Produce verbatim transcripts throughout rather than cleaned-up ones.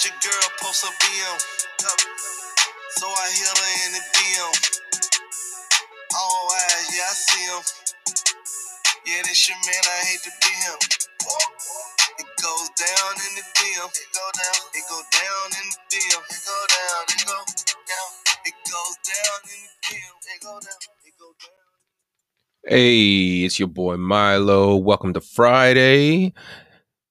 with your girl, post a B M. So I hit her in the D M. All eyes, yeah, I see him. Yeah, this your man, I hate to be him. It goes down in the D M. It go down, it go down in the D M. It go down, it go down. It goes down in the D M. It go down, it go down. Hey, it's your boy Milo. Welcome to Friday.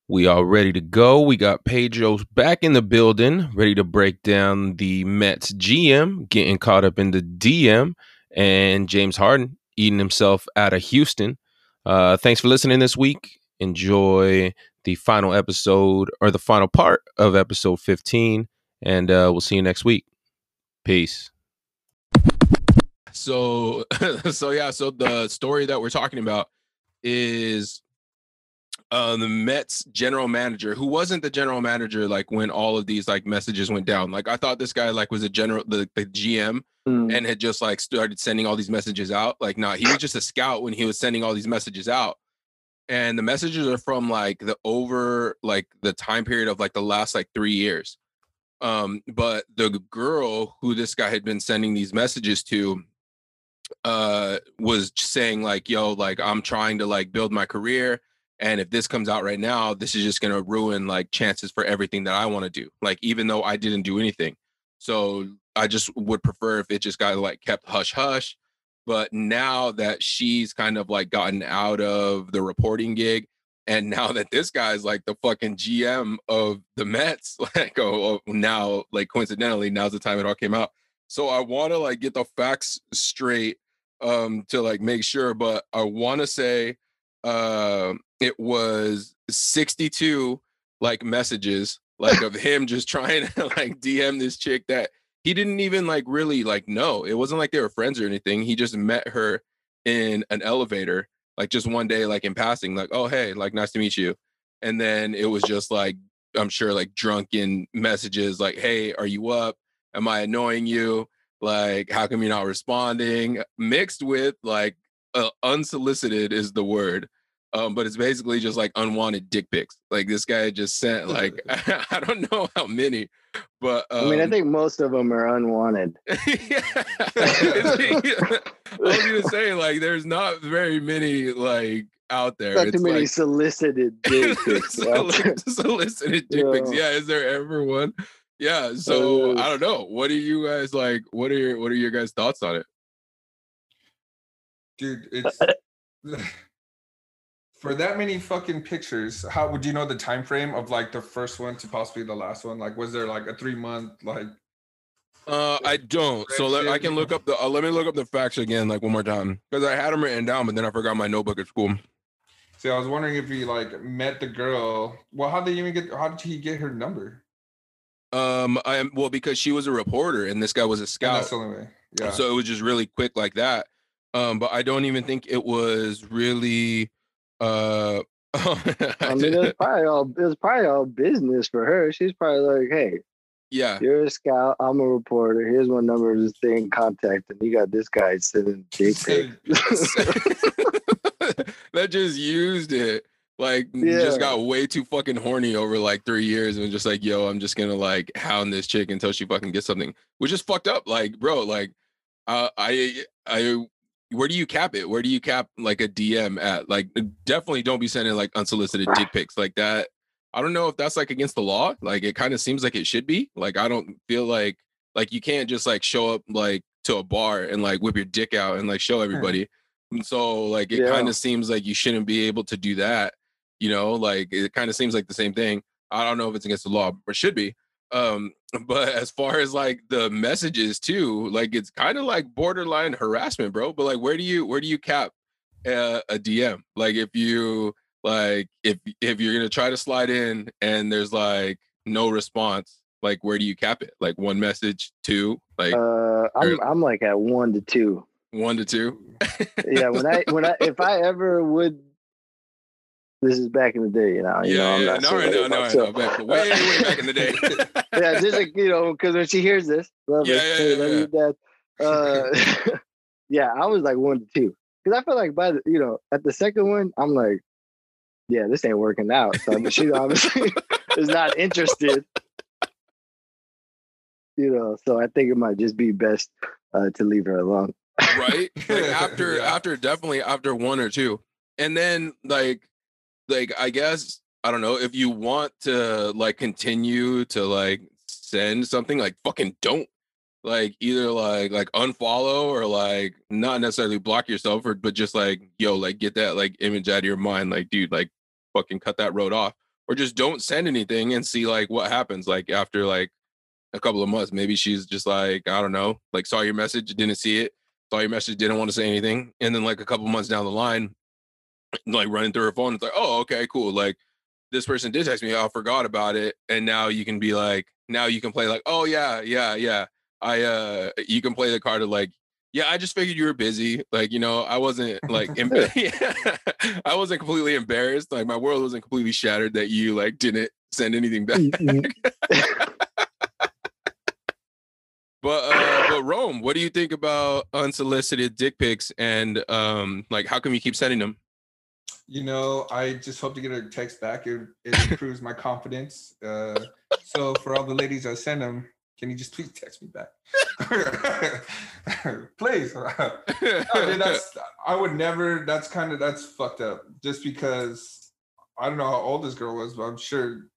We are ready to go. We got Pedro's back in the building, ready to break down the Mets G M, getting caught up in the D M, and James Harden eating himself out of Houston. Uh, thanks for listening this week. Enjoy the final episode or the final part of episode fifteen, and uh, we'll see you next week. Peace. So, so yeah, so the story that we're talking about is... Uh, the Mets general manager, who wasn't the general manager, like when all of these like messages went down. Like I thought this guy like was a general, the, the G M, mm. and had just like started sending all these messages out. Like, nah, he was just a scout when he was sending all these messages out. And the messages are from like the over like the time period of like the last like three years. Um, but the girl who this guy had been sending these messages to, uh, was saying like, "Yo, like I'm trying to like build my career. And if this comes out right now, this is just going to ruin like chances for everything that I want to do. Like, even though I didn't do anything. So I just would prefer if it just got like kept hush hush." But now that she's kind of like gotten out of the reporting gig, and now that this guy's like the fucking G M of the Mets, like, oh, now, like coincidentally, now's the time it all came out. So I want to like get the facts straight um, to like make sure, but I want to say, uh, it was sixty-two like messages like of him just trying to like D M this chick that he didn't even like really like know. It wasn't like they were friends or anything. He just met her in an elevator, like just one day, like in passing, like, "Oh, hey, like nice to meet you." And then it was just like, I'm sure like drunken messages like, "Hey, are you up? Am I annoying you? Like, how come you're not responding?" Mixed with like uh, unsolicited is the word. Um, but it's basically just like unwanted dick pics. Like this guy just sent like, I don't know how many, but um, I mean, I think most of them are unwanted. Yeah. I was going to say like, there's not very many like out there. Not it's too many like, solicited dick pics. solicited dick yeah. pics. Yeah. Is there ever one? Yeah. So uh, I don't know. What do you guys like? What are your, what are your guys' thoughts on it? Dude, it's... For that many fucking pictures, how would you know the time frame of like the first one to possibly the last one? Like, was there like a three month like? Uh, I don't. So let, I can look up the. Uh, let me look up the facts again, like one more time, because I had them written down, but then I forgot my notebook at school. See, I was wondering if he like met the girl. Well, how did he even get? How did he get her number? Um, I am well because she was a reporter and this guy was a scout. And that's the only way. Yeah. So it was just really quick like that. Um, but I don't even think it was really. Uh, oh, I mean, it was probably all it was probably all business for her. She's probably like, "Hey, yeah, you're a scout. I'm a reporter. Here's my number. Just stay in contact." And you got this guy sitting dick pic. That just used it. Like, yeah. Just got way too fucking horny over like three years and just like, "Yo, I'm just gonna like hound this chick until she fucking gets something," which is fucked up. Like, bro, like, uh, I, I. Where do you cap it? Where do you cap like a D M at? Like, definitely don't be sending like unsolicited dick pics like that. I don't know if that's like against the law. Like, it kind of seems like it should be. Like, I don't feel like like you can't just like show up like to a bar and like whip your dick out and like show everybody. And so like it yeah. kind of seems like you shouldn't be able to do that. You know, like it kind of seems like the same thing. I don't know if it's against the law or should be. Um, but as far as like the messages too, like it's kind of like borderline harassment, bro. But like, where do you where do you cap uh, a D M? Like, if you like if if you're gonna try to slide in and there's like no response, like where do you cap it? Like one message, two? Like uh, I'm I'm like at one to two. One to two. Yeah. When I when I if I ever would. This is back in the day, you know. You yeah, know, yeah. Not right now, no, right now, back, way, way back in the day. Yeah, just like, you know, because when she hears this, love yeah, it, yeah, hey, yeah, love yeah. your dad. Uh, yeah, I was like one to two, because I feel like by the, you know, at the second one, I'm like, yeah, this ain't working out. So I mean, she obviously is not interested. you know, so I think it might just be best uh, to leave her alone. Right? Like after, yeah. after definitely after one or two. And then like, like, I guess, I don't know if you want to like continue to like send something, like fucking don't like either like, like unfollow or like not necessarily block yourself or, but just like, yo, like get that like image out of your mind. Like, dude, like fucking cut that road off, or just don't send anything and see like what happens. Like after like a couple of months, maybe she's just like, I don't know, like saw your message, didn't see it, saw your message, didn't want to say anything. And then like a couple months down the line, like running through her phone, it's like, oh, okay, cool. Like this person did text me, I forgot about it. And now you can be like, now you can play like, oh yeah, yeah, yeah. I, uh, you can play the card of like, yeah, I just figured you were busy. Like, you know, I wasn't like, em- I wasn't completely embarrassed. Like my world wasn't completely shattered that you like didn't send anything back. But, uh, but Rome, what do you think about unsolicited dick pics and um, like, how come you keep sending them? You know, I just hope to get a text back. It, it improves my confidence. Uh, so for all the ladies I send them, can you just please text me back? Please. No, dude, that's, I would never, that's kind of, that's fucked up. Just because, I don't know how old this girl was, but I'm sure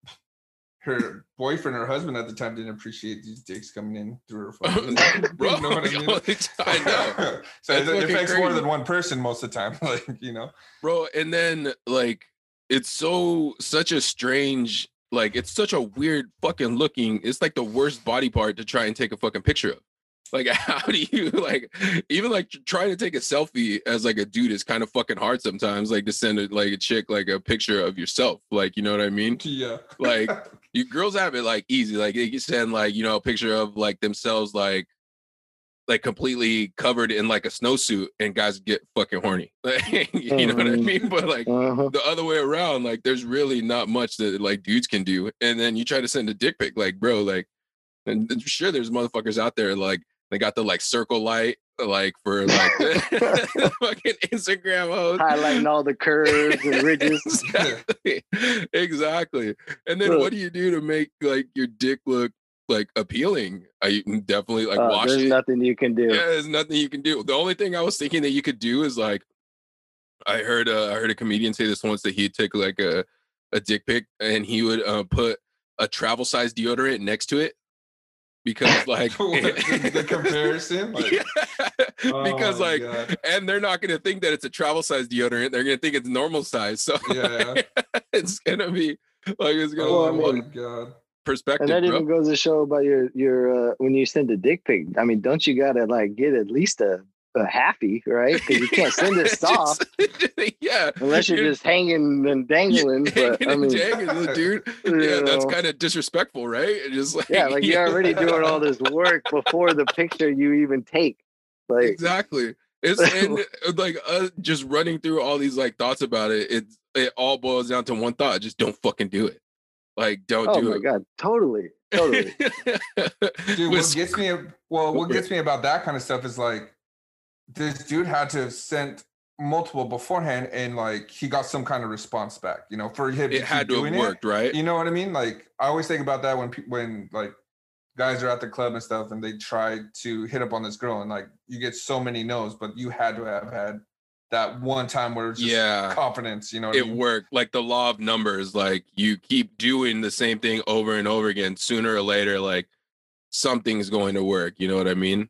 her boyfriend or husband at the time didn't appreciate these dicks coming in through her phone. Bro, you know what I mean? I know. So it, it affects crazy. More than one person most of the time, like, you know? Bro, and then, like, it's so, such a strange, like, it's such a weird fucking looking, it's like the worst body part to try and take a fucking picture of. Like, how do you, like, even, like, trying to take a selfie as, like, a dude is kind of fucking hard sometimes, like, to send, a, like, a chick, like, a picture of yourself. Like, you know what I mean? Yeah. Like... You girls have it like easy, like you send like, you know, a picture of like themselves, like, like completely covered in like a snowsuit, and guys get fucking horny. Like, you know what I mean? But like uh-huh. the other way around, like there's really not much that like dudes can do. And then you try to send a dick pic, like bro, like, and sure there's motherfuckers out there like they got the like circle light, like for like the, the fucking Instagram host. Highlighting all the curves and ridges. Exactly. exactly. And then look, what do you do to make like your dick look like appealing? I definitely like uh, wash there's it. There's nothing you can do. Yeah, there's nothing you can do. The only thing I was thinking that you could do is like, I heard uh, I heard a comedian say this once, that he'd take like a, a dick pic and he would uh, put a travel size deodorant next to it. Because like the, the comparison, like, yeah. oh because like, God. And they're not going to think that it's a travel size deodorant. They're going to think it's normal size. So yeah, yeah. it's going to be like it's going to oh, look like God. Perspective. And that bro. Even goes to show about your your uh, when you send a dick pic. I mean, don't you got to like get at least a. A happy, right? Because you can't send it soft. yeah. Unless you're just hanging and dangling. But I mean, dangling, dude. Yeah, that's kind of disrespectful, right? Just like, yeah, like yeah. you're already doing all this work before the picture you even take. Like exactly. It's and, like uh, just running through all these like thoughts about it. It it all boils down to one thought: just don't fucking do it. Like don't oh do it. Oh my God! Totally, totally. Dude, what gets me? Well, what gets me about that kind of stuff is like. This dude had to have sent multiple beforehand, and like he got some kind of response back, you know, for him. It had to have worked, right? You know what I mean? Like I always think about that when when like guys are at the club and stuff, and they try to hit up on this girl, and like you get so many no's, but you had to have had that one time where it's just yeah, confidence, you know, it worked. Like the law of numbers, like you keep doing the same thing over and over again. Sooner or later, like something's going to work. You know what I mean?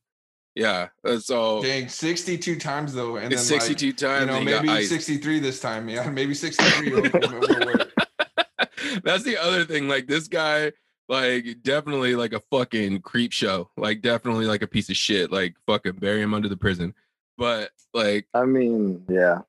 Yeah, so dang, sixty-two times though, and it's then sixty-two like, times. You know, maybe sixty-three this time. Yeah, maybe sixty-three. Will, will, will work. That's the other thing. Like this guy, like definitely like a fucking creep show. Like definitely like a piece of shit. Like fucking bury him under the prison. But like, I mean, yeah.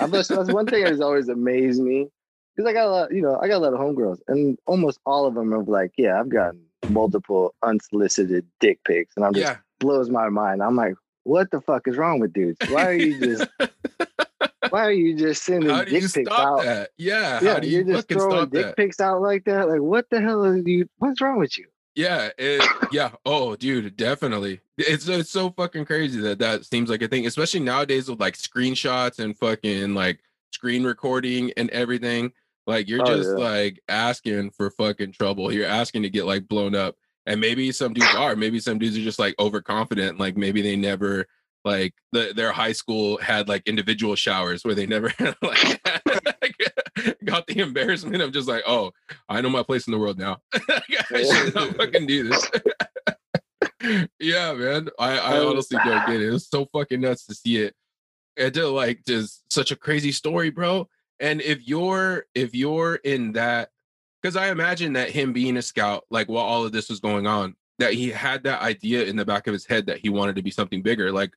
That's one thing that's always amazed me, because I got a lot. You know, I got a lot of homegirls, and almost all of them are like, yeah, I've gotten multiple unsolicited dick pics, and I'm just. Yeah. Blows my mind. I'm like, what the fuck is wrong with dudes? Why are you just why are you just sending how do dick you pics stop out? That? Yeah, yeah, how do you you're just throwing dick that? Pics out like that. Like, what the hell is you? What's wrong with you? Yeah, it, yeah. Oh, dude, definitely. It's it's so fucking crazy that that seems like a thing, especially nowadays with like screenshots and fucking like screen recording and everything. Like, you're oh, just yeah. like asking for fucking trouble. You're asking to get like blown up. And maybe some dudes are. Maybe some dudes are just like overconfident. Like maybe they never like the, their high school had like individual showers where they never like, got the embarrassment of just like, oh, I know my place in the world now. I should not fucking do this. Yeah, man. I, I honestly don't get it. It was so fucking nuts to see it. It did like just such a crazy story, bro. And if you're if you're in that, because I imagine that him being a scout, like while all of this was going on, that he had that idea in the back of his head that he wanted to be something bigger. Like,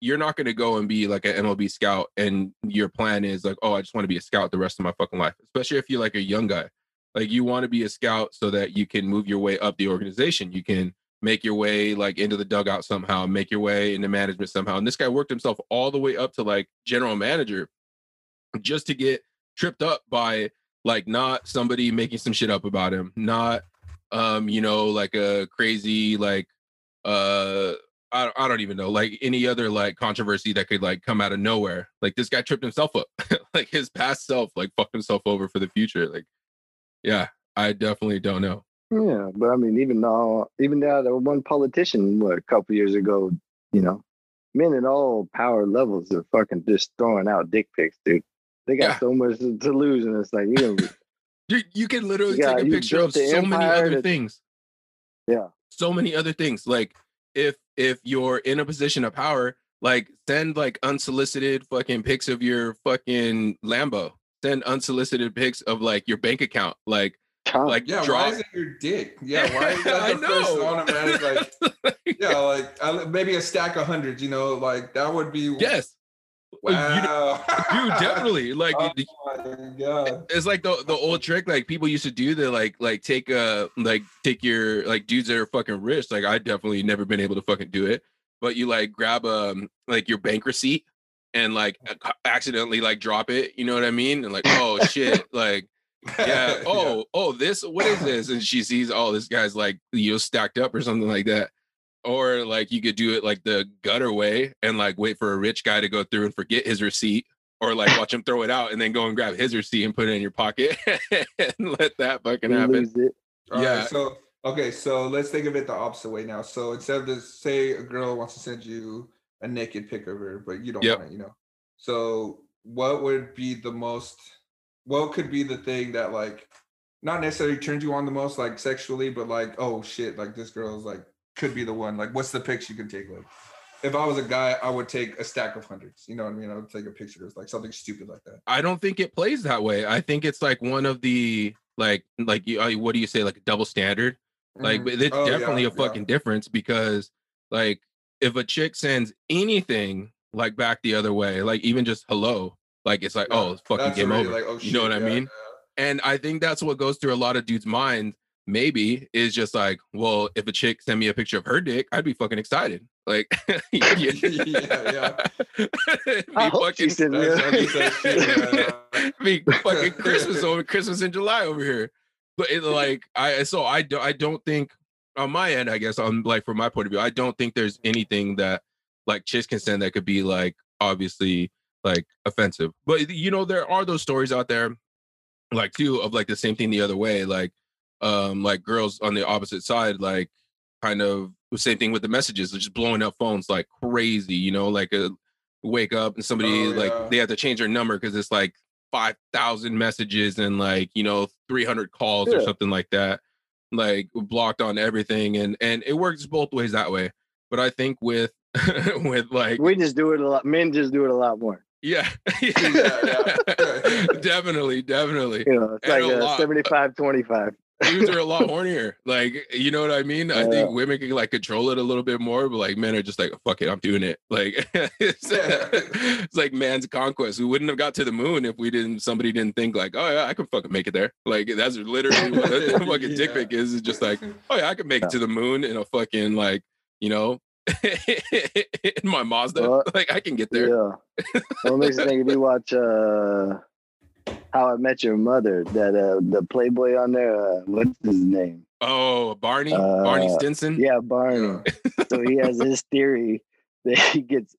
you're not going to go and be like an M L B scout and your plan is like, oh, I just want to be a scout the rest of my fucking life, especially if you're like a young guy. Like, you want to be a scout so that you can move your way up the organization. You can make your way like into the dugout somehow, make your way into management somehow. And this guy worked himself all the way up to like general manager just to get tripped up by like not somebody making some shit up about him, not, um, you know, like a crazy, like, uh, I, I don't even know, like any other like controversy that could like come out of nowhere. Like, this guy tripped himself up, like his past self, like fucked himself over for the future. Like, yeah, I definitely don't know. Yeah, but I mean, even now, even now, there was one politician, what, a couple years ago, you know, men at all power levels are fucking just throwing out dick pics, dude. They got yeah. so much to lose, and it's like, you know, dude, you can literally you got, take a picture of so many other to, things. Yeah, so many other things. Like, if if you're in a position of power, like send like unsolicited fucking pics of your fucking Lambo. Send unsolicited pics of like your bank account, like. Like, yeah, draw. Why is it your dick? Yeah, why is that the first automatic? Like, yeah, like I, maybe a stack of hundreds. You know, like that would be yes. Wow, you, you definitely like. Oh my God. It's like the the old trick. Like people used to do the like like take a like take your like dudes that are fucking rich. Like I definitely never been able to fucking do it. But you like grab um like your bank receipt and like accidentally like drop it. You know what I mean? And like, oh shit, like. Yeah. Oh, yeah. oh, this, what is this? And she sees, oh, this guy's like, you know, stacked up or something like that. Or like you could do it like the gutter way and like wait for a rich guy to go through and forget his receipt or like watch him throw it out and then go and grab his receipt and put it in your pocket and let that fucking you happen. All yeah. Right, so, okay. So let's think of it the opposite way now. So instead of this, say a girl wants to send you a naked pic of her, but you don't yep. want it, you know? So what would be the most... What could be the thing that like not necessarily turns you on the most like sexually, but like, oh shit, like this girl's like could be the one. Like, what's the pics you can take? Like, if I was a guy, I would take a stack of hundreds. You know what I mean? I would take a picture of like something stupid like that. I don't think it plays that way. I think it's like one of the like like what do you say, like a double standard? Mm-hmm. Like it's oh, definitely yeah, a fucking yeah. difference because like if a chick sends anything like back the other way, like even just hello. Like, it's like, yeah, oh, it's fucking game over. Like, oh, shit, you know what yeah, I mean? Yeah. And I think that's what goes through a lot of dudes' minds, maybe, is just like, well, if a chick sent me a picture of her dick, I'd be fucking excited. Like, yeah, yeah. I hope she sent me that. Be fucking Christmas over Christmas in July over here. But it, like, I so I, do, I don't think, on my end, I guess, on like, from my point of view, I don't think there's anything that, like, chicks can send that could be, like, obviously... like offensive. But you know, there are those stories out there like too of like the same thing the other way, like um like girls on the opposite side, like kind of the same thing with the messages, just blowing up phones like crazy, you know, like a wake up and somebody oh, yeah. like they have to change their number because it's like five thousand messages and like, you know, three hundred calls yeah. or something like that, like blocked on everything. And and it works both ways that way, but I think with with like we just do it a lot men just do it a lot more. Yeah, yeah, yeah. definitely, definitely. You know, it's and like a a seventy-five twenty-five. Dudes are a lot hornier. Like, you know what I mean? Yeah. I think women can like control it a little bit more, but like men are just like, fuck it, I'm doing it. Like, it's, uh, it's like man's conquest. We wouldn't have got to the moon if we didn't. Somebody didn't think like, oh yeah, I can fucking make it there. Like, that's literally what a fucking yeah. dick pic is. It's just like, oh yeah, I can make it to the moon in a fucking like, you know. In my Mazda, well, like I can get there. Yeah. What makes you think if you watch uh, How I Met Your Mother, that uh, the Playboy on there, uh, what's his name? Oh, Barney, uh, Barney Stinson. Yeah, Barney. So he has his theory that he gets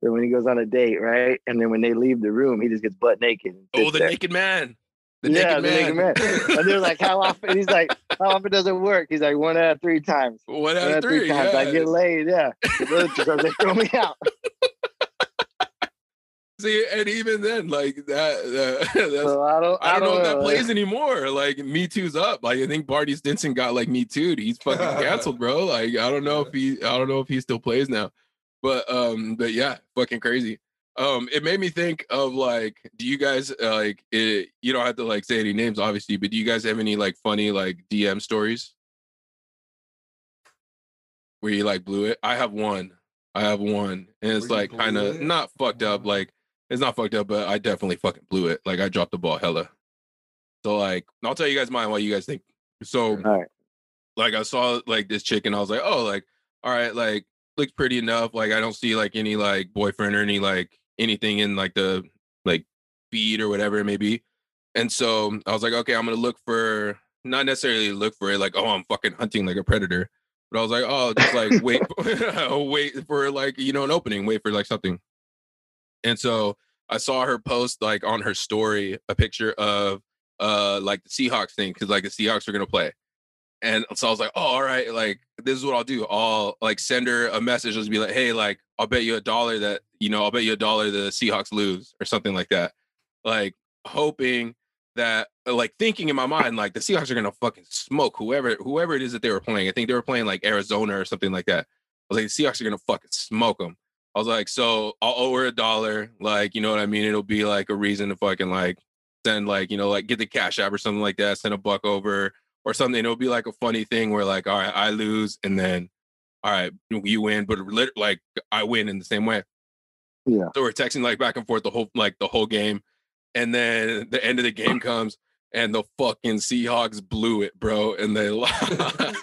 that when he goes on a date, right? And then when they leave the room, he just gets butt naked. Oh, the there. naked man. The yeah, naked man. The naked man. And they're like, how often? He's like, how often does it work? He's like, one out of three times. One out, one out of three, three times. Yeah. I get laid, yeah. So they throw me out. See, and even then, like that, uh, that's, so I don't, I don't, I don't know, know if that plays anymore. Like, Me Too's up. Like, I think Barney Stinson got like Me Too'd. He's fucking canceled, bro. Like, I don't know if he, I don't know if he still plays now. But, um, but yeah, fucking crazy. Um, it made me think of like, do you guys uh, like? It, you don't have to like say any names, obviously, but do you guys have any like funny like D M stories where you like blew it? I have one. I have one, and it's where like kind of not fucked up. Like. It's not fucked up, but I definitely fucking blew it. Like, I dropped the ball hella. So, like, I'll tell you guys mine while you guys think. So, right. like, I saw, like, this chick, and I was like, oh, like, all right, like, looks pretty enough. Like, I don't see, like, any, like, boyfriend or any, like, anything in, like, the, like, feed or whatever it may be. And so I was like, okay, I'm going to look for, not necessarily look for it, like, oh, I'm fucking hunting like a predator. But I was like, oh, just, like, wait, wait for, like, you know, an opening. Wait for, like, something. And so I saw her post like on her story a picture of uh like the Seahawks thing, because like the Seahawks are gonna play. And so I was like, oh, all right, like this is what I'll do. I'll like send her a message, just be like, hey, like I'll bet you a dollar that you know, I'll bet you a dollar the Seahawks lose or something like that. Like hoping that like thinking in my mind, like the Seahawks are gonna fucking smoke whoever whoever it is that they were playing. I think they were playing like Arizona or something like that. I was like, the Seahawks are gonna fucking smoke them. I was like, so I'll owe her a dollar. Like, you know what I mean? It'll be like a reason to fucking like send like, you know, like get the cash app or something like that. Send a buck over or something. It'll be like a funny thing where like, all right, I lose. And then, all right, you win. But like I win in the same way. Yeah. So we're texting like back and forth the whole, like the whole game. And then the end of the game comes and the fucking Seahawks blew it, bro. And they lost.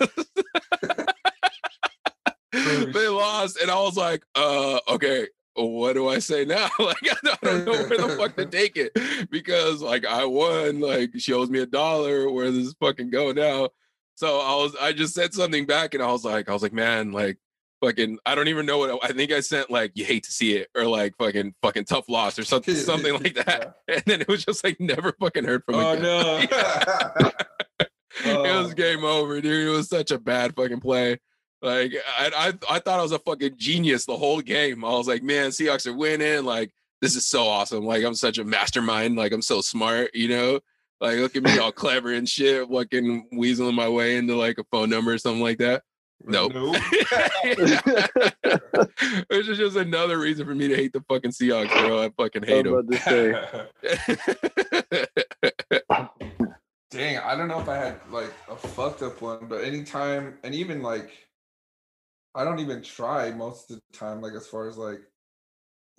They lost, and I was like, uh, okay, what do I say now? Like, I don't know where the fuck to take it, because, like, I won, like, she owes me a dollar, where does this fucking go now? So I was, I just said something back, and I was like, I was like, man, like, fucking, I don't even know what, I, I think I sent, like, you hate to see it, or, like, fucking, fucking tough loss, or something, something like that, and then it was just, like, never fucking heard from again. Oh, no. Oh. It was game over, dude. It was such a bad fucking play. Like, I, I I thought I was a fucking genius the whole game. I was like, man, Seahawks are winning. Like, this is so awesome. Like, I'm such a mastermind. Like, I'm so smart, you know? Like, look at me all clever and shit, fucking weaseling my way into, like, a phone number or something like that. Nope. Nope. Which is just another reason for me to hate the fucking Seahawks, bro. I fucking hate them. Dang, I don't know if I had, like, a fucked up one, but anytime, and even, like, I don't even try most of the time, like as far as like,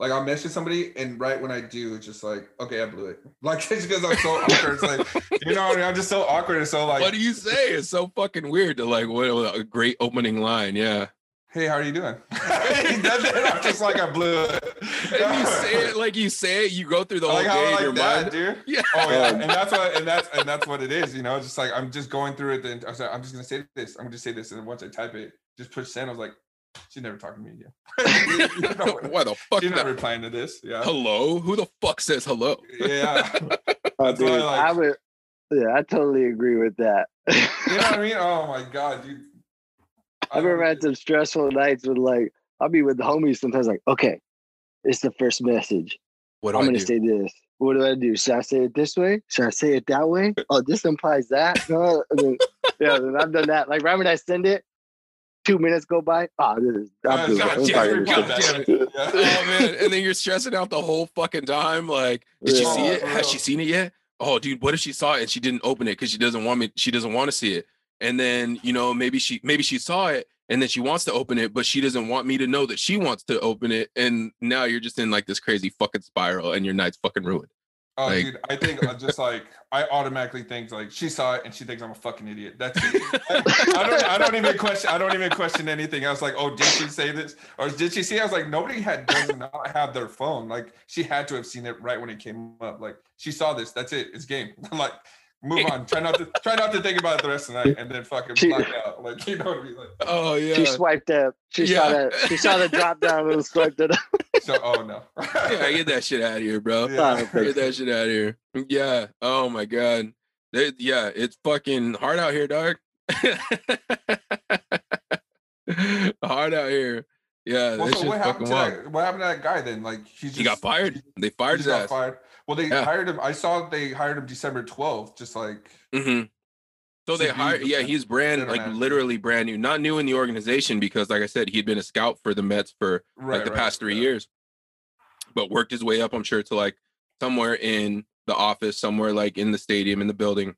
like I'll message somebody and right when I do, it's just like, okay, I blew it. Like, it's because I'm so awkward. It's like, you know, I mean? I'm just so awkward and so like. What do you say? It's so fucking weird to like, what a great opening line. Yeah. Hey, how are you doing? He does it and I'm just like, I blew it. And you say it like you say it, you go through the whole like day like in your that, mind. Dude. Yeah. Oh yeah. And that's what and that's and that's what it is, you know, just like I'm just going through it, then I'm sorry, I'm just gonna say this. I'm gonna just say this, and then once I type it, just push send. I was like, she's never talking to me again. You know, why the fuck? She's not replying to this. Yeah. Hello? Who the fuck says hello? Yeah. Oh, dude, I, like, I would, yeah, I totally agree with that. You know what I mean? Oh my God, dude. I, I remember had some stressful nights with like, I'll be with the homies sometimes like, okay, it's the first message. What I'm going to say this. What do I do? Should I say it this way? Should I say it that way? Oh, this implies that. No, I mean, yeah, I've done that. Like right when I send it, Two minutes go by. Oh, this is, I'm doing God, it. God, God, yeah. Oh man! And then you're stressing out the whole fucking time. Like, did yeah. she see it? Oh, has she seen it yet? Oh, dude, what if she saw it and she didn't open it because she doesn't want me? She doesn't want to see it. And then you know maybe she maybe she saw it and then she wants to open it, but she doesn't want me to know that she wants to open it. And now you're just in like this crazy fucking spiral, and your night's fucking ruined. Oh, like, dude, I think I'm just like, I automatically think like she saw it and she thinks I'm a fucking idiot. That's it. I don't, I don't even question. I don't even question anything. I was like, oh, did she say this or did she see? I was like, nobody had does not have their phone. Like she had to have seen it right when it came up. Like she saw this. That's it. It's game. I'm like, Move on. Try not to try not to think about it the rest of the night, and then fucking she, block out. Like, you know what I mean? Like, oh yeah. She swiped up. She yeah. saw that. She saw the drop down and swiped it up. So oh no. Yeah, get that shit out of here, bro. Yeah. Get that shit out of here. Yeah. Oh my god. They, yeah, it's fucking hard out here, dog. Hard out here. Yeah. Well, so what happened to that, what happened to that guy then? Like he just he got fired. They fired his ass. Fired. Well, they yeah. hired him. I saw they hired him December twelfth, just like. Mm-hmm. So they hired, yeah, he's brand, like literally brand new, not new in the organization because, like I said, he'd been a scout for the Mets for right, like the right, past three right. years, but worked his way up, I'm sure, to like somewhere in the office, somewhere like in the stadium, in the building.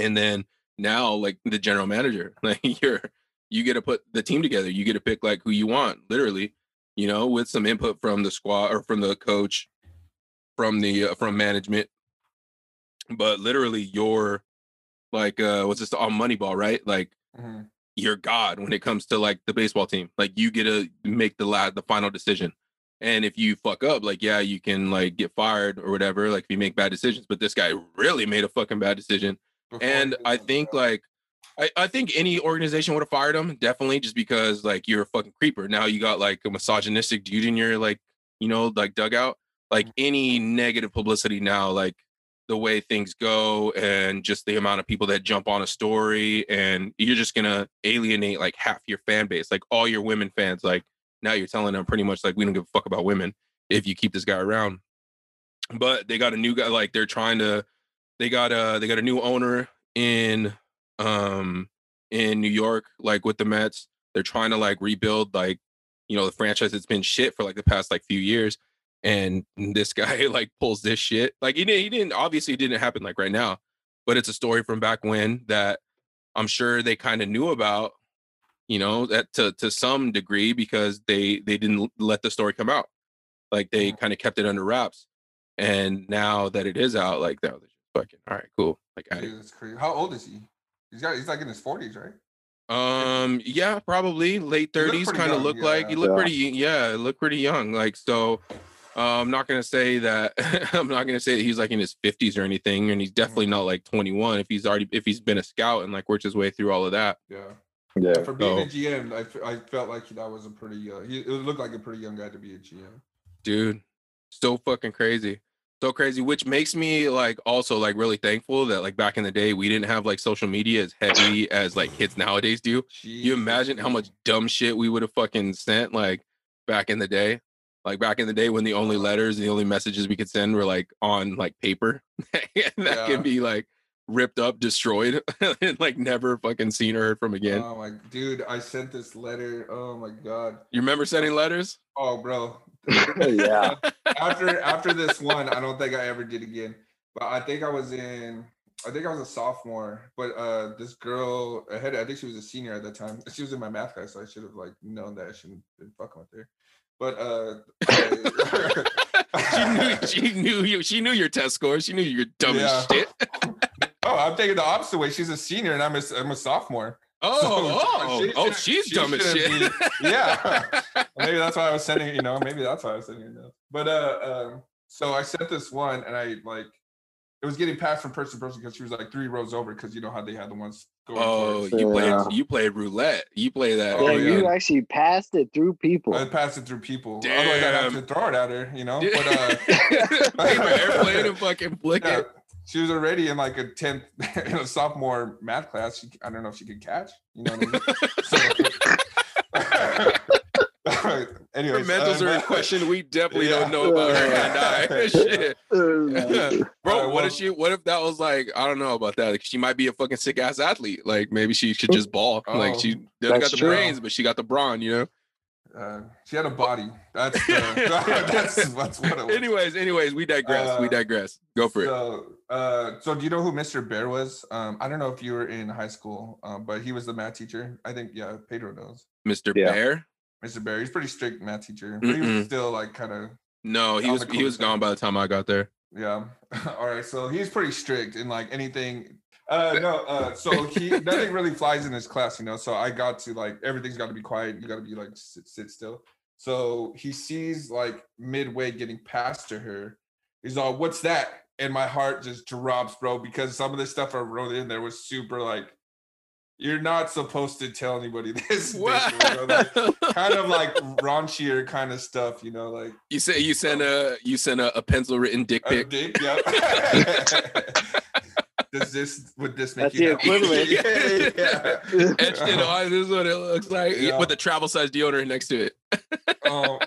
And then now, like the general manager, like you're, you get to put the team together. You get to pick like who you want, literally, you know, with some input from the squad or from the coach. From the uh, from management, but literally your like uh, what's this on Moneyball, right? Like mm-hmm. you're God when it comes to like the baseball team. Like you get to make the la- the final decision, and if you fuck up, like yeah, you can like get fired or whatever. Like if you make bad decisions, but this guy really made a fucking bad decision, Before and I think that. like I, I think any organization would have fired him definitely just because like you're a fucking creeper. Now you got like a misogynistic dude in your like you know like dugout. Like any negative publicity now, like the way things go and just the amount of people that jump on a story, and you're just going to alienate like half your fan base, like all your women fans. Like now you're telling them pretty much like, we don't give a fuck about women if you keep this guy around. But they got a new guy, like they're trying to, they got a, they got a new owner in, um, in New York, like with the Mets. They're trying to like rebuild, like, you know, the franchise that's been shit for like the past like few years. And this guy like pulls this shit. Like he didn't, he didn't obviously it didn't happen like right now, but it's a story from back when that I'm sure they kind of knew about, you know, that to, to some degree because they, they didn't let the story come out. Like they kind of kept it under wraps. And now that it is out, like that was just fucking, all right, cool. Like I, dude, that's crazy. How old is he? He's got, he's like in his forties, right? Um, yeah, probably late thirties kind of look yeah. like, he looked yeah. pretty, yeah, looked pretty young. Like, so Uh, I'm not gonna say that. I'm not gonna say that he's like in his fifties or anything, and he's definitely not like twenty-one. If he's already, if he's been a scout and like worked his way through all of that, yeah, yeah. For being so, a G M, I, f- I felt like that was a pretty. Uh, he, it looked like a pretty young guy to be a G M. Dude, so fucking crazy, so crazy. Which makes me like also like really thankful that like back in the day we didn't have like social media as heavy as like kids nowadays do. Jeez. You imagine how much dumb shit we would have fucking sent like back in the day. Like back in the day when the only letters and the only messages we could send were like on like paper that yeah. can be like ripped up, destroyed, and like never fucking seen or heard from again. Oh my dude, I sent this letter. Oh my god. You remember sending letters? Oh bro. Yeah. After after this one, I don't think I ever did again. But I think I was in I think I was a sophomore, but uh this girl ahead, I think she was a senior at that time. She was in my math class, so I should have like known that I shouldn't have been fucking with her. But uh, I, she knew she knew you. She knew your test score. She knew you're dumb yeah. as shit. Oh, I'm taking the opposite way. She's a senior and I'm a I'm a sophomore. Oh, so, oh, she, oh, she's she, dumb she as shit. Be, yeah, maybe that's why I was sending. You know, maybe that's why I was sending it. But uh, um, so I sent this one and I like it was getting passed from person to person because she was like three rows over because you know how they had the ones. Going oh, so, you played yeah. you played roulette. You play that. Yeah, oh, yeah. You actually passed it through people. I passed it through people. Damn. Otherwise, I'd have to throw it at her, you know. But uh, take my airplane and fucking flick yeah, it. She was already in like a tenth, in a sophomore math class. She, I don't know if she could catch. You know what I mean? Right. Anyways, her mentals uh, are in question. We definitely yeah. don't know about her right now. Shit. Yeah. Bro, right, what well, if she? What if that was like? I don't know about that. Like, she might be a fucking sick ass athlete. Like maybe she should just ball. Oh, like she doesn't got the true. brains, but she got the brawn. You know. Uh, she had a body. That's uh, that's that's what it was. Anyways, anyways, we digress. Uh, we digress. Go for so, it. Uh, so do you know who Mister Bear was? Um, I don't know if you were in high school, um, but he was the math teacher. I think yeah, Pedro knows. Mister Yeah. Bear. Mister Barry, he's a pretty strict math teacher, but he was Mm-mm. still like kind of. No, he was he was gone by the time I got there. Yeah. All right. So he's pretty strict in like anything. Uh, no. Uh, so he nothing really flies in his class, you know. So I got to like everything's got to be quiet. You got to be like sit, sit still. So he sees like midway getting past to her. He's all, "What's that?" and my heart just drops, bro, because some of the stuff I wrote in there was super like, you're not supposed to tell anybody this. Like, kind of like raunchier kind of stuff, you know, like you say you sent a you sent a, a pencil written dick pic. Dick, yeah. Does this would this make That's you the equivalent? Yeah, yeah. Etched in orange, this is what it looks like, yeah. With a travel size deodorant next to it. Oh,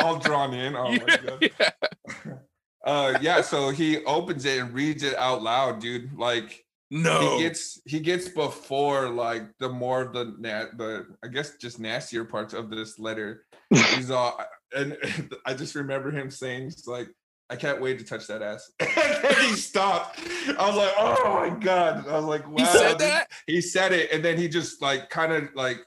all drawn in. Oh my god. Yeah. Uh, yeah. So he opens it and reads it out loud, dude. Like no, he gets he gets before like the more of the nat the I guess just nastier parts of this letter. He's all and I just remember him saying like, I can't wait to touch that ass. And he stopped. I was like, oh my God. I was like, wow. He said that? He said it. And then he just like kind of like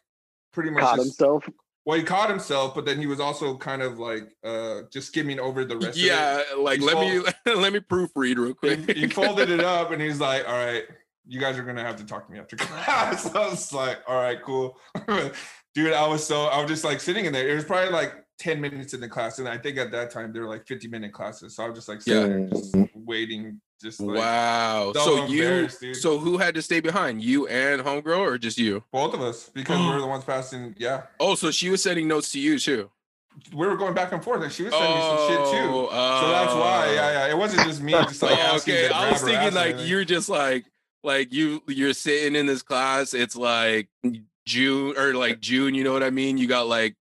pretty much caught just, himself. Well, he caught himself, but then he was also kind of like uh, just skimming over the rest yeah, of it. Yeah, like he let folded, me let me proofread real quick. He, he folded it up and he's like, all right, you guys are gonna have to talk to me after class. I was like, all right, cool. Dude, I was so I was just like sitting in there. It was probably like ten minutes in the class, and I think at that time they were like fifty minute classes, so I was just like sitting yeah. there just waiting, just like, wow. So you dude. So who had to stay behind, you and homegirl, or just you? Both of us, because we were the ones passing. Yeah. Oh, so she was sending notes to you too? We were going back and forth, and she was sending oh, me some shit too, uh, so that's why. Yeah, yeah, it wasn't just me just like oh, okay, I was thinking like you're just like like you you're sitting in this class, it's like June or like June, you know what I mean, you got like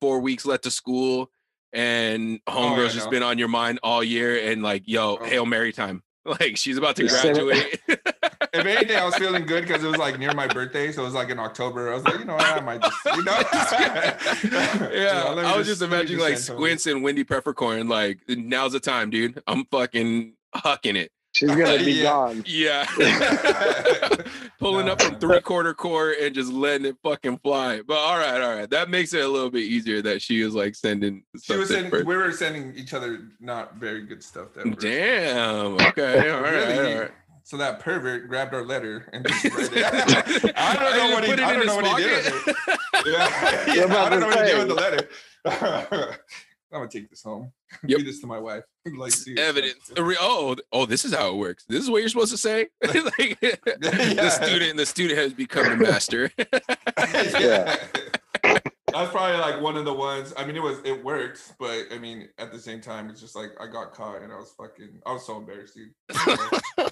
four weeks left to school, and homegirl's oh, yeah, just no. been on your mind all year, and like, yo, oh. Hail Mary time. Like, she's about to yeah. graduate. If anything, I was feeling good because it was like near my birthday, so it was like in October. I was like, you know what, I might just, you know. Yeah, you know, I was just, just imagining like Squints and Wendy Peppercorn, like, now's the time, dude. I'm fucking hucking it. She's gonna be yeah. gone. Yeah. Pulling no, up from three quarter court and just letting it fucking fly. But all right, all right. That makes it a little bit easier that she was like sending stuff. She was sending first. We were sending each other not very good stuff that first. Damn. Okay. All right. Really, all right. So that pervert grabbed our letter and just read it. I don't know what he did. I don't know what he did with it. Yeah. Yeah, I don't know what he did with the letter. I'm gonna take this home. Yep. Do this to my wife. Like, evidence. Oh, oh, this is how it works. This is what you're supposed to say. Like, yeah. The student, the student has become a master. Yeah. That's probably like one of the ones. I mean, it was it worked, but I mean, at the same time, it's just like I got caught and I was fucking. I was so embarrassed, dude.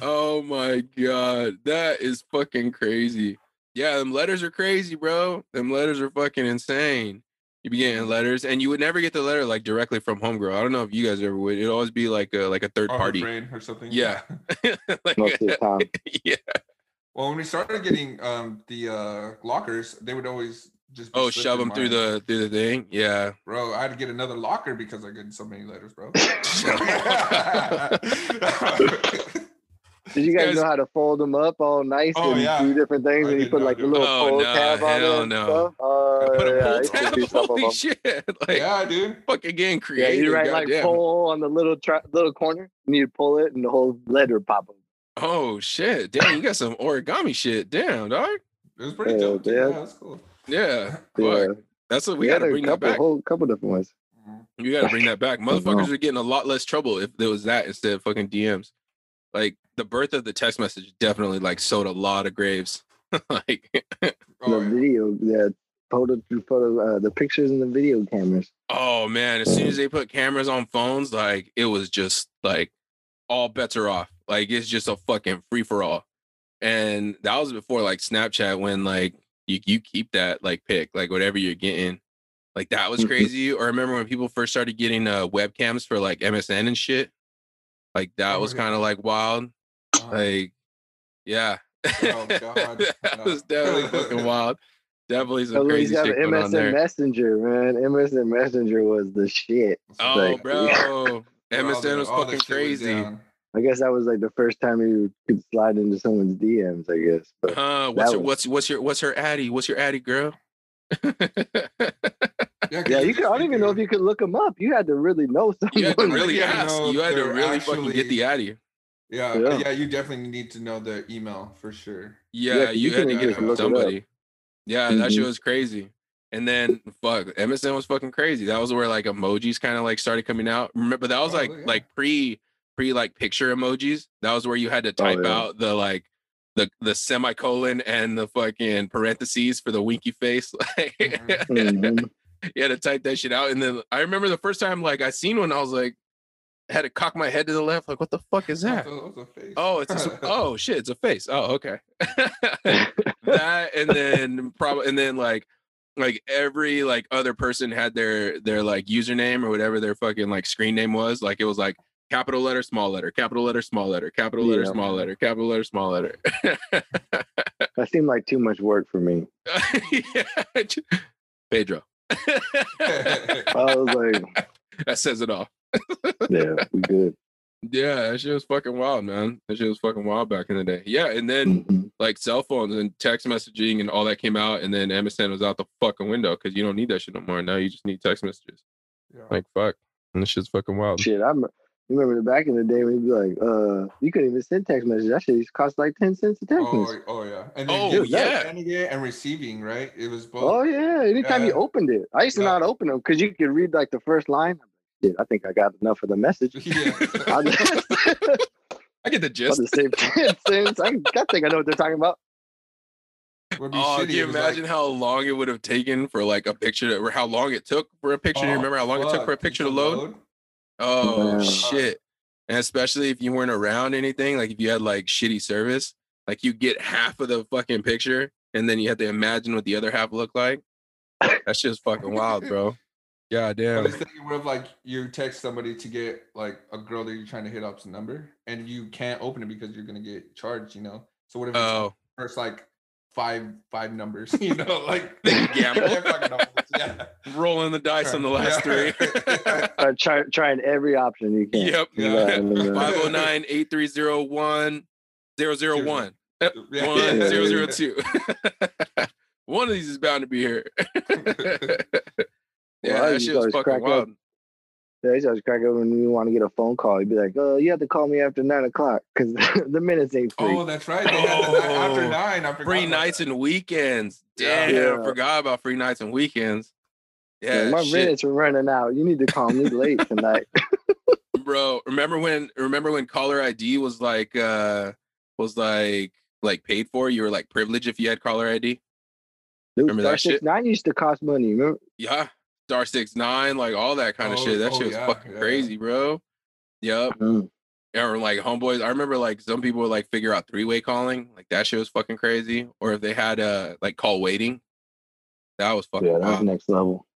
Oh my god, that is fucking crazy. Yeah, them letters are crazy, bro. Them letters are fucking insane. You be getting letters, and you would never get the letter like directly from homegirl. I don't know if you guys ever would. It'd always be like a like a third party or something. Yeah, like, most of the time. Yeah. Well, when we started getting um the uh lockers, they would always just be oh shove them through the through the thing. Yeah, bro, I had to get another locker because I get so many letters, bro. Did you guys know how to fold them up all nice oh, and yeah. do different things? I and you put like a little oh, pull no, tab on it and no. stuff? Uh, put a yeah, pull tab? Holy shit. Like, yeah, dude. Fucking getting creative. Yeah, you write God like damn. Pull on the little tra- little corner and you pull it and the whole letter pop up. Oh, shit. Damn, you got some origami shit. Damn, dog. It was pretty yeah, dope. Yeah. Yeah, that's cool. Yeah. yeah. That's what we, we got to bring couple, that back. Whole couple different ones. You got to bring that back. Motherfuckers are getting a lot less trouble if there was that instead of fucking D Ms. Like, the birth of the text message definitely like sowed a lot of graves. Like oh, the yeah. video, the photo, photo, uh, the pictures and the video cameras. Oh man! As soon as they put cameras on phones, like it was just like all bets are off. Like it's just a fucking free for all. And that was before like Snapchat, when like you you keep that like pic, like whatever you're getting. Like that was crazy. Or I remember when people first started getting uh, webcams for like M S N and shit. Like that was kind of like wild. Like, yeah, oh, God. That was definitely fucking wild. Definitely some crazy shit going on there. M S N Messenger, man. M S N Messenger was the shit. Oh, like, bro, yeah. M S N was fucking crazy. Was I guess that was like the first time you could slide into someone's D Ms. I guess. But uh, what's her, was... what's what's your what's her addy? What's your addy, girl? Yeah, yeah, you could, I don't even know if you could look them up. You had to really know something. You had to really ask. You had to really actually... fucking get the addy. Yeah, yeah, yeah, you definitely need to know the email for sure. Yeah, yeah, you, you had to get it from somebody. Yeah, mm-hmm. That shit was crazy. And then fuck, M S N was fucking crazy. That was where like emojis kind of like started coming out. Remember that was like oh, yeah. like pre pre like picture emojis. That was where you had to type oh, yeah. out the like the the semicolon and the fucking parentheses for the winky face. Like mm-hmm. you had to type that shit out. And then I remember the first time like I seen one, I was like, I had to cock my head to the left. Like, what the fuck is that? That was a face. Oh, it's a, oh shit, it's a face. Oh, okay. That and then probably and then like. Like every like other person had their their like username or whatever their fucking like screen name was. Like it was like capital letter, small letter, capital letter, small letter, capital letter, yeah. small letter, capital letter, small letter. That seemed like too much work for me. Yeah. Pedro. I was like, that says it all. Yeah, we good. Yeah, that shit was fucking wild, man. That shit was fucking wild back in the day. Yeah, and then mm-hmm. like cell phones and text messaging and all that came out, and then M S N was out the fucking window because you don't need that shit no more. Now you just need text messages. Yeah. Like fuck, and this shit's fucking wild. Shit, I remember back in the day when you'd be like, uh, you couldn't even send text messages. That shit used to cost like ten cents a text oh, message. Oh yeah, and then oh dude, yeah, sending it and receiving, right? It was both. Oh yeah, anytime yeah. you opened it, I used to yeah. not open them because you could read like the first line. Shit, I think I got enough of the message. Yeah. I get the gist. The same sense. I, I think I know what they're talking about. Oh, shitty. Can you imagine like... how long it would have taken for like a picture, to, or how long it took for a picture? Oh, you remember how long fuck. it took for a picture to load? load? Oh yeah. shit! And especially if you weren't around anything, like if you had like shitty service, like you get half of the fucking picture, and then you have to imagine what the other half looked like. That's just fucking wild, bro. Yeah, damn. But it's thinking of like you text somebody to get like a girl that you're trying to hit up's number, and you can't open it because you're gonna get charged, you know. So what if it's oh. first like five five numbers, you know, like they gamble, yeah. rolling the dice on the last yeah. three. uh, try, trying every option you can. Yep. five oh nine, eight three oh one, oh oh one one zero zero two One of these is bound to be here. Yeah, well, that shit was fucking wild. Up. Yeah, he's always cracking up when you want to get a phone call. He'd be like, "Oh, you have to call me after nine o'clock because the minutes ain't free." Oh, that's right. They had oh, the night after nine, I forgot free nights that. and weekends. Damn, yeah. I forgot about free nights and weekends. Yeah, yeah my shit. minutes were running out. You need to call me late tonight, bro. Remember when? Remember when caller I D was like, uh, was like, like paid for? You were like privileged if you had caller I D. Dude, remember that shit? Nine used to cost money. Remember? Yeah. Star six nine, like all that kind of oh, shit. That oh, shit was yeah, fucking yeah. crazy, bro. Yep. Mm. Or like homeboys. I remember like some people would like figure out three way calling. Like that shit was fucking crazy. Or if they had uh like call waiting, that was fucking yeah, that's next level.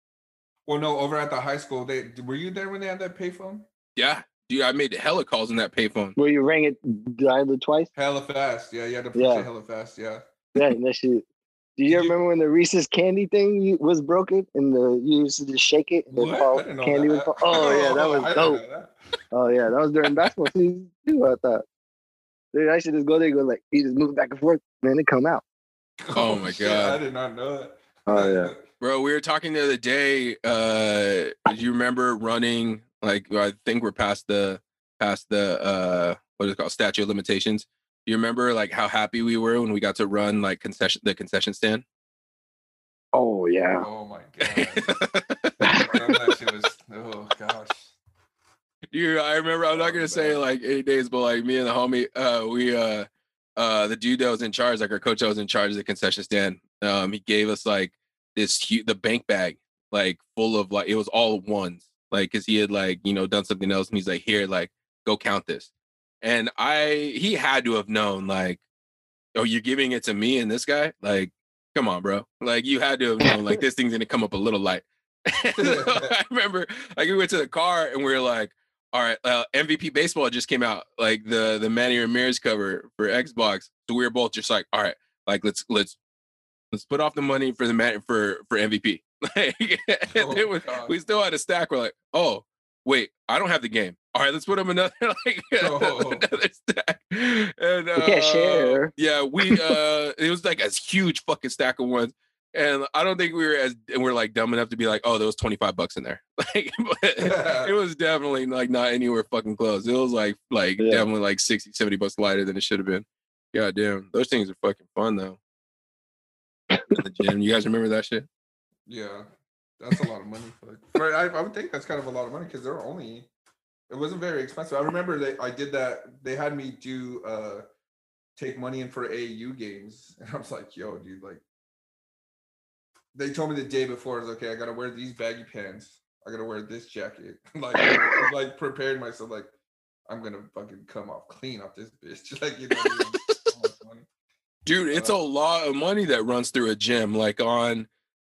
Well, no, over at the high school, they were you there when they had that payphone? Yeah, dude, I made hella calls in that payphone. Well, you rang it dialed twice. Hella fast, yeah. You had to push yeah. it hella fast, yeah. Yeah, and that shit. Do you remember when the Reese's candy thing was broken and the you used to just shake it and then fall, candy would fall? Oh yeah, that was dope. That. Oh yeah, that was during basketball season too. I thought, dude, I should just go there and go like you just move back and forth, man. It come out. Oh my shit, god, I did not know that. Oh yeah, bro, we were talking the other day. Uh, do you remember running? Like I think we're past the past the uh, what is it called? Statute of limitations. You remember like how happy we were when we got to run like concession the concession stand? Oh yeah. Oh my god. That shit was, oh gosh. Dude, I remember I'm not gonna say like eight days, but like me and the homie, uh we uh uh the dude that was in charge, like our coach that was in charge of the concession stand. Um he gave us like this huge the bank bag, like full of like it was all ones, like cause he had like, you know, done something else and he's like, here, like go count this. And I, he had to have known, like, oh, you're giving it to me and this guy? Like, come on, bro. Like, you had to have known, like, this thing's going to come up a little light. So I remember, like, we went to the car and we were like, all right, uh, M V P Baseball just came out, like, the the Manny Ramirez cover for Xbox. So we were both just like, all right, like, let's let's let's put off the money for the man for, for M V P. Like, oh, it was, we still had a stack. We're like, oh, wait, I don't have the game. All right, let's put him another like oh. another stack. And uh, yeah, sure. yeah, we uh, it was like a huge fucking stack of ones, and I don't think we were as we we're like dumb enough to be like, oh, there was twenty five bucks in there. Like, yeah. It was definitely like not anywhere fucking close. It was like like yeah. definitely like sixty, seventy bucks lighter than it should have been. God damn, those things are fucking fun though. In the gym, you guys remember that shit? Yeah, that's a lot of money. But I, I would think that's kind of a lot of money because they're only. It wasn't very expensive. I remember they I did that. They had me do uh, take money in for A A U games, and I was like, "Yo, dude!" Like, they told me the day before, "Is okay. I gotta wear these baggy pants. I gotta wear this jacket." Like, I was, like prepared myself. Like, I'm gonna fucking come off clean off this bitch. Like, you know. Dude, it's a lot of money that runs through a gym. Like on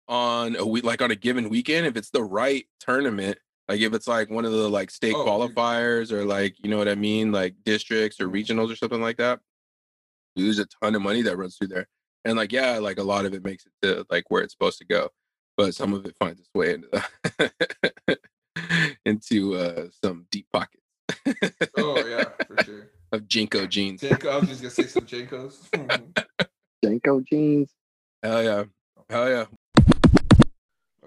on a week, like on a given weekend, if it's the right tournament, like if it's like one of the like state oh, qualifiers dude. Or like, you know what I mean, like districts or regionals or something like that, dude, there's a ton of money that runs through there. And like, yeah, like a lot of it makes it to like where it's supposed to go, but some of it finds its way into the into uh, some deep pockets. Oh yeah, for sure. Of J N C O jeans. J N C O, I was just gonna say some J N C Os. J N C O jeans. Hell yeah. Hell yeah.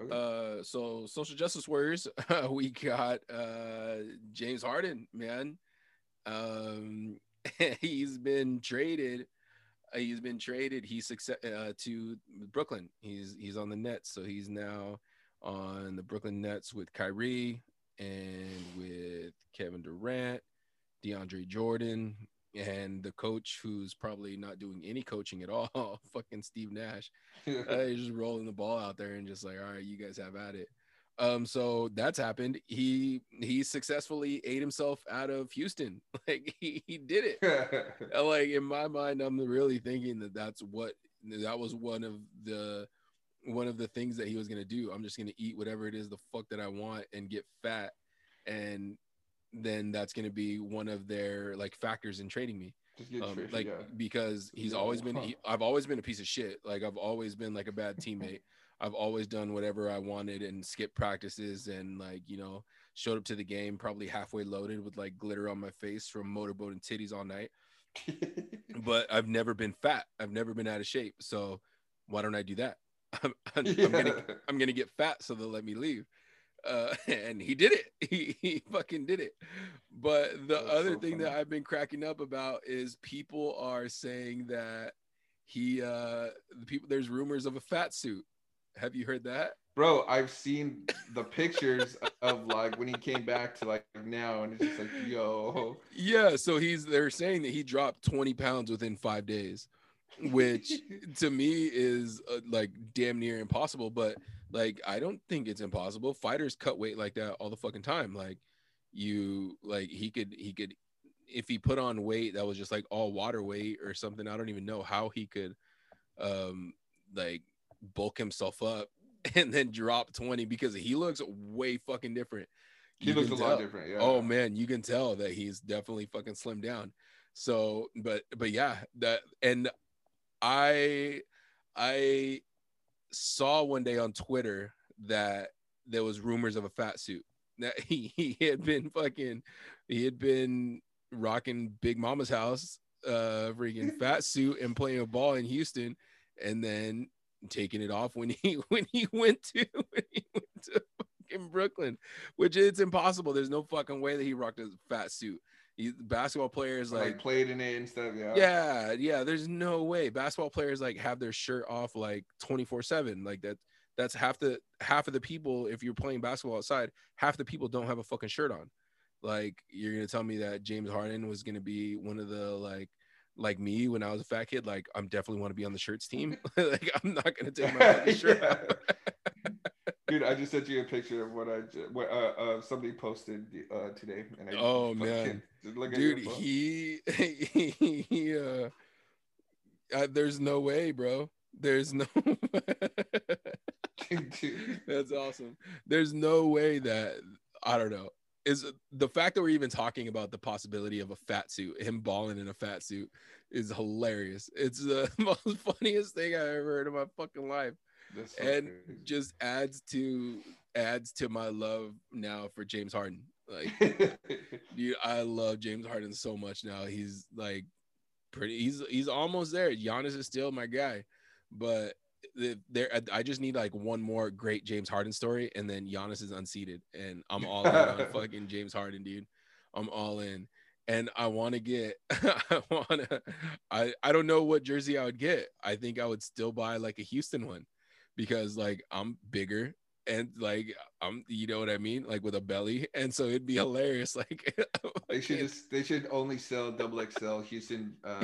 Uh, so social justice warriors, we got uh, James Harden, man. Um, he's been traded. He's been traded. He's success uh, to Brooklyn. He's he's on the Nets, so he's now on the Brooklyn Nets with Kyrie and with Kevin Durant, DeAndre Jordan, and the coach who's probably not doing any coaching at all, fucking Steve Nash. Uh, he's just rolling the ball out there and just like, all right, you guys have at it. Um, so that's happened. He he successfully ate himself out of Houston. Like he, he did it. And like in my mind, I'm really thinking that that's what that was one of the one of the things that he was gonna do. I'm just gonna eat whatever it is the fuck that I want and get fat, and then that's going to be one of their like factors in trading me. Um, tricky, like, yeah. Because he's always been, he, I've always been a piece of shit. Like I've always been like a bad teammate. I've always done whatever I wanted and skipped practices and like, you know, showed up to the game probably halfway loaded with like glitter on my face from motorboat and titties all night. But I've never been fat. I've never been out of shape. So why don't I do that? I'm, I'm, yeah. I'm going to, I'm going to get fat. So they'll let me leave. Uh, and he did it. He, he fucking did it. But the That's other so thing funny. That I've been cracking up about is people are saying that he, uh, the people, there's rumors of a fat suit. Have you heard that? Bro, I've seen the pictures of like when he came back to like now, and it's just like, yo. Yeah. So he's, they're saying that he dropped twenty pounds within five days, which to me is uh, like damn near impossible. But like, I don't think it's impossible. Fighters cut weight like that all the fucking time. Like you, like he could, he could, if he put on weight that was just like all water weight or something, I don't even know how he could um, like bulk himself up and then drop twenty, because he looks way fucking different. He you looks a tell. lot different. Yeah. Oh man. You can tell that he's definitely fucking slimmed down. So, but, but yeah, that, and I, I, saw one day on Twitter that there was rumors of a fat suit that he, he had been fucking he had been rocking Big Mama's House uh freaking fat suit and playing a ball in Houston, and then taking it off when he when he went to when he went to fucking Brooklyn, which it's impossible. There's no fucking way that he rocked a fat suit. He, basketball players like, like played in it and stuff. Yeah, yeah, yeah. There's no way basketball players like have their shirt off like twenty-four seven. Like that. That's half the half of the people. If you're playing basketball outside, half the people don't have a fucking shirt on. Like you're gonna tell me that James Harden was gonna be one of the like like me when I was a fat kid. Like I'm definitely want to be on the shirts team. Like I'm not gonna take my fucking shirt off. Dude, I just sent you a picture of what I what uh, uh somebody posted uh today, and I oh man, look at dude, he he, he uh, uh, there's no way, bro. There's no, dude, dude. That's awesome. There's no way that I don't know. Is the fact that we're even talking about the possibility of a fat suit, him balling in a fat suit, is hilarious. It's the most funniest thing I ever heard in my fucking life. So and crazy. Just adds to adds to my love now for James Harden. Like, dude, I love James Harden so much now. He's like pretty. He's he's almost there. Giannis is still my guy, but the, there I just need like one more great James Harden story, and then Giannis is unseated, and I'm all in on fucking James Harden, dude. I'm all in, and I want to get. I want to. I I don't know what jersey I would get. I think I would still buy like a Houston one. because like I'm bigger and like I'm, you know what I mean, like with a belly, and so it'd be hilarious. Like they should just they should only sell double X L Houston. Uh,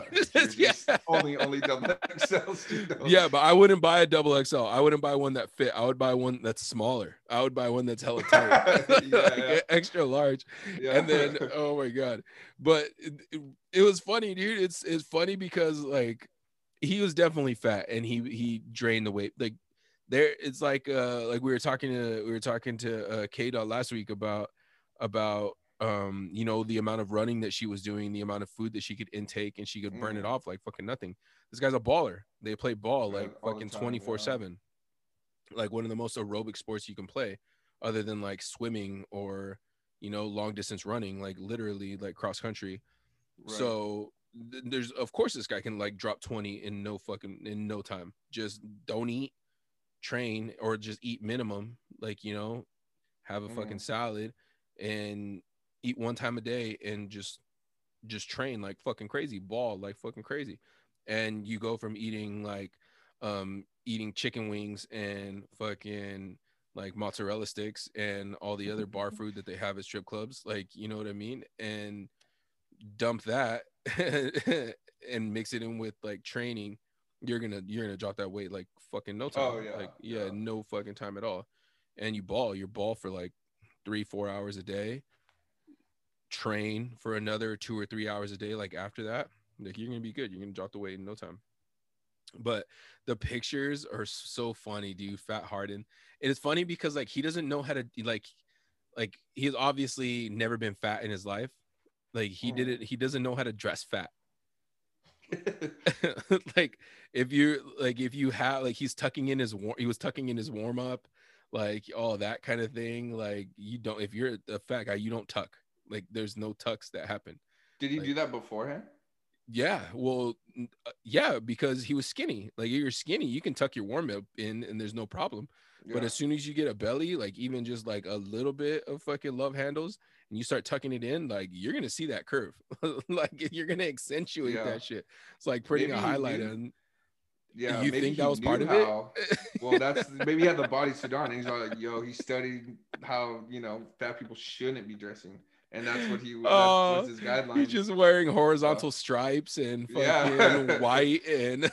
yeah. Only only double X Ls. You know? Yeah, but I wouldn't buy a double X L. I wouldn't buy one that fit. I would buy one that's smaller. I would buy one that's hella tight, yeah, like, yeah. extra large. Yeah. And then oh my god, but it, it, it was funny, dude. It's it's funny because like he was definitely fat and he he drained the weight like. There, it's like uh, like we were talking to we were talking to uh, K-Dot last week about about um you know the amount of running that she was doing, the amount of food that she could intake, and she could burn mm. it off like fucking nothing. This guy's a baller. They play ball yeah, like fucking twenty-four seven, like one of the most aerobic sports you can play, other than like swimming or you know long distance running, like literally like cross country. Right. So th- there's of course this guy can like drop twenty in no fucking in no time. Just don't eat. Train or just eat minimum, like you know have a fucking mm. salad and eat one time a day and just just train like fucking crazy, ball like fucking crazy, and you go from eating like um eating chicken wings and fucking like mozzarella sticks and all the other bar food that they have at strip clubs, like you know what I mean, and dump that and mix it in with like training, you're gonna you're gonna drop that weight like fucking no time. Oh, yeah, like yeah, yeah no fucking time at all. And you ball your ball for like three four hours a day, train for another two or three hours a day, like after that, like you're gonna be good, you're gonna drop the weight in no time. But the pictures are so funny, dude. Fat Harden, it is funny because like he doesn't know how to like like he's obviously never been fat in his life, like he mm. didn't he doesn't know how to dress fat. Like if you like if you have like he's tucking in his war- he was tucking in his warm-up, like all that kind of thing, like you don't, if you're a fat guy you don't tuck, like there's no tucks that happen. Did he like, do that beforehand? Yeah, well yeah, because he was skinny. Like if you're skinny you can tuck your warm-up in and there's no problem, yeah. But as soon as you get a belly, like even just like a little bit of fucking love handles, and you start tucking it in, like you're gonna see that curve. Like you're gonna accentuate yeah. that shit. It's like putting maybe a highlight on. Yeah, you think that was part of how, it? Well, that's maybe he had the body sedan. He's like, yo, he studied how you know fat people shouldn't be dressing, and that's what he oh, was his guideline. He's just wearing horizontal uh, stripes and fucking yeah. white, and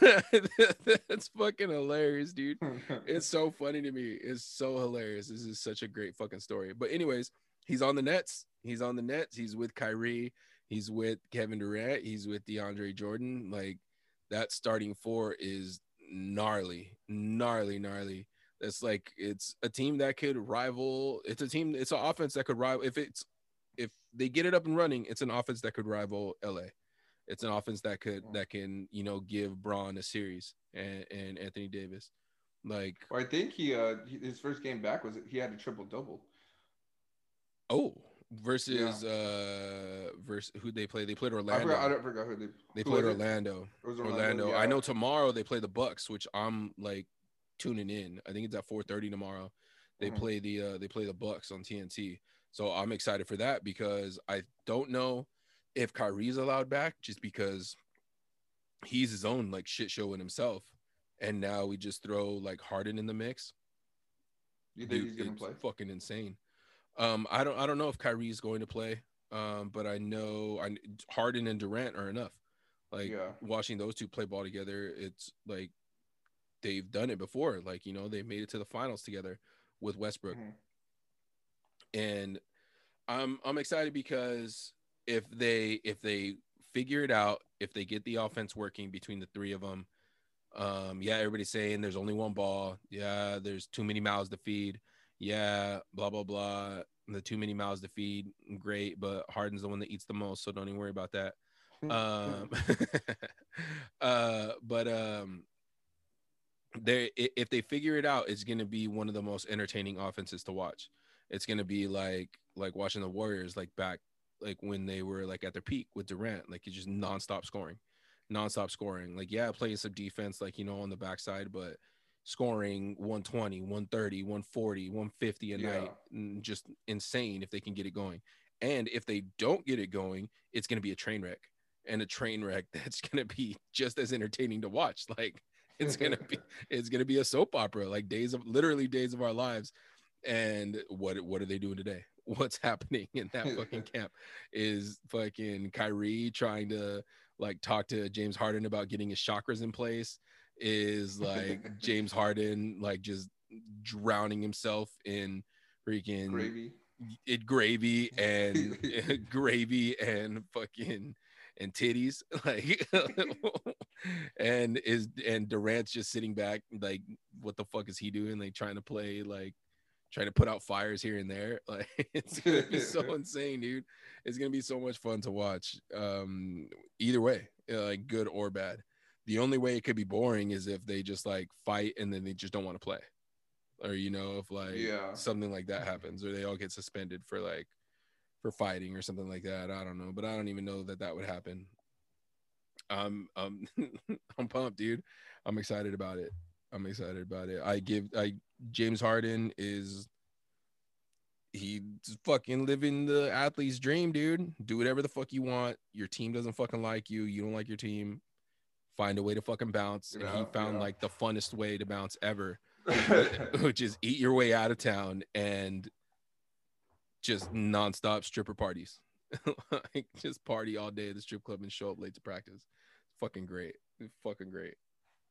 that's fucking hilarious, dude. It's so funny to me. It's so hilarious. This is such a great fucking story. But anyways. He's on the Nets. He's on the Nets. He's with Kyrie. He's with Kevin Durant. He's with DeAndre Jordan. Like that starting four is gnarly, gnarly, gnarly. That's like it's a team that could rival. It's a team. It's an offense that could rival. If it's if they get it up and running, it's an offense that could rival L A. It's an offense that could that can you know give Bron a series and, and Anthony Davis. Like well, I think he uh, his first game back was he had a triple double. Oh, versus yeah. uh, versus who they play? They played Orlando. I, forgot, I don't forget who they. They who played Orlando. It was Orlando. Orlando. Yeah. I know tomorrow they play the Bucks, which I'm like tuning in. I think it's at four thirty tomorrow. They mm-hmm. play the uh, they play the Bucks on T N T. So I'm excited for that because I don't know if Kyrie's allowed back, just because he's his own like shit show in himself, and now we just throw like Harden in the mix. You think Dude, he's gonna it's play? Fucking insane. Um, I don't, I don't know if Kyrie's going to play, um, but I know I, Harden and Durant are enough. Like yeah. watching those two play ball together, it's like they've done it before. Like you know, they made it to the finals together with Westbrook, mm-hmm. and I'm I'm excited because if they if they figure it out, if they get the offense working between the three of them, um, yeah, everybody's saying there's only one ball. Yeah, there's too many mouths to feed. Yeah, blah, blah, blah. The too many mouths to feed. Great. But Harden's the one that eats the most. So don't even worry about that. Um, uh, but um, they, if they figure it out, it's going to be one of the most entertaining offenses to watch. It's going to be like, like watching the Warriors, like back, like when they were like at their peak with Durant, like it's just nonstop scoring, nonstop scoring. Like, yeah, playing some defense, like, you know, on the backside, but scoring one twenty, one thirty, one forty, one fifty a yeah. night, just insane if they can get it going. And if they don't get it going, it's going to be a train wreck, and a train wreck that's going to be just as entertaining to watch. Like it's gonna be it's gonna be a soap opera, like days of literally days of our lives. And what what are they doing today? What's happening in that fucking camp is fucking Kyrie trying to like talk to James Harden about getting his chakras in place, is like James Harden like just drowning himself in freaking gravy it gravy and gravy and fucking and titties, like and is and Durant's just sitting back like, what the fuck is he doing? Like trying to play like trying to put out fires here and there. Like it's gonna be so insane, dude. It's gonna be so much fun to watch. Um, either way, like good or bad. The only way it could be boring is if they just like fight and then they just don't want to play, or you know, if like yeah. something like that happens, or they all get suspended for like for fighting or something like that. I don't know, but I don't even know that that would happen. Um, um, I'm pumped, dude. I'm excited about it. I'm excited about it. I give I James Harden is he's fucking living the athlete's dream, dude. Do whatever the fuck you want. Your team doesn't fucking like you. You don't like your team. Find a way to fucking bounce. Yeah, and he found yeah. like the funnest way to bounce ever, which is eat your way out of town and just nonstop stripper parties. Like just party all day at the strip club and show up late to practice. Fucking great. Fucking great.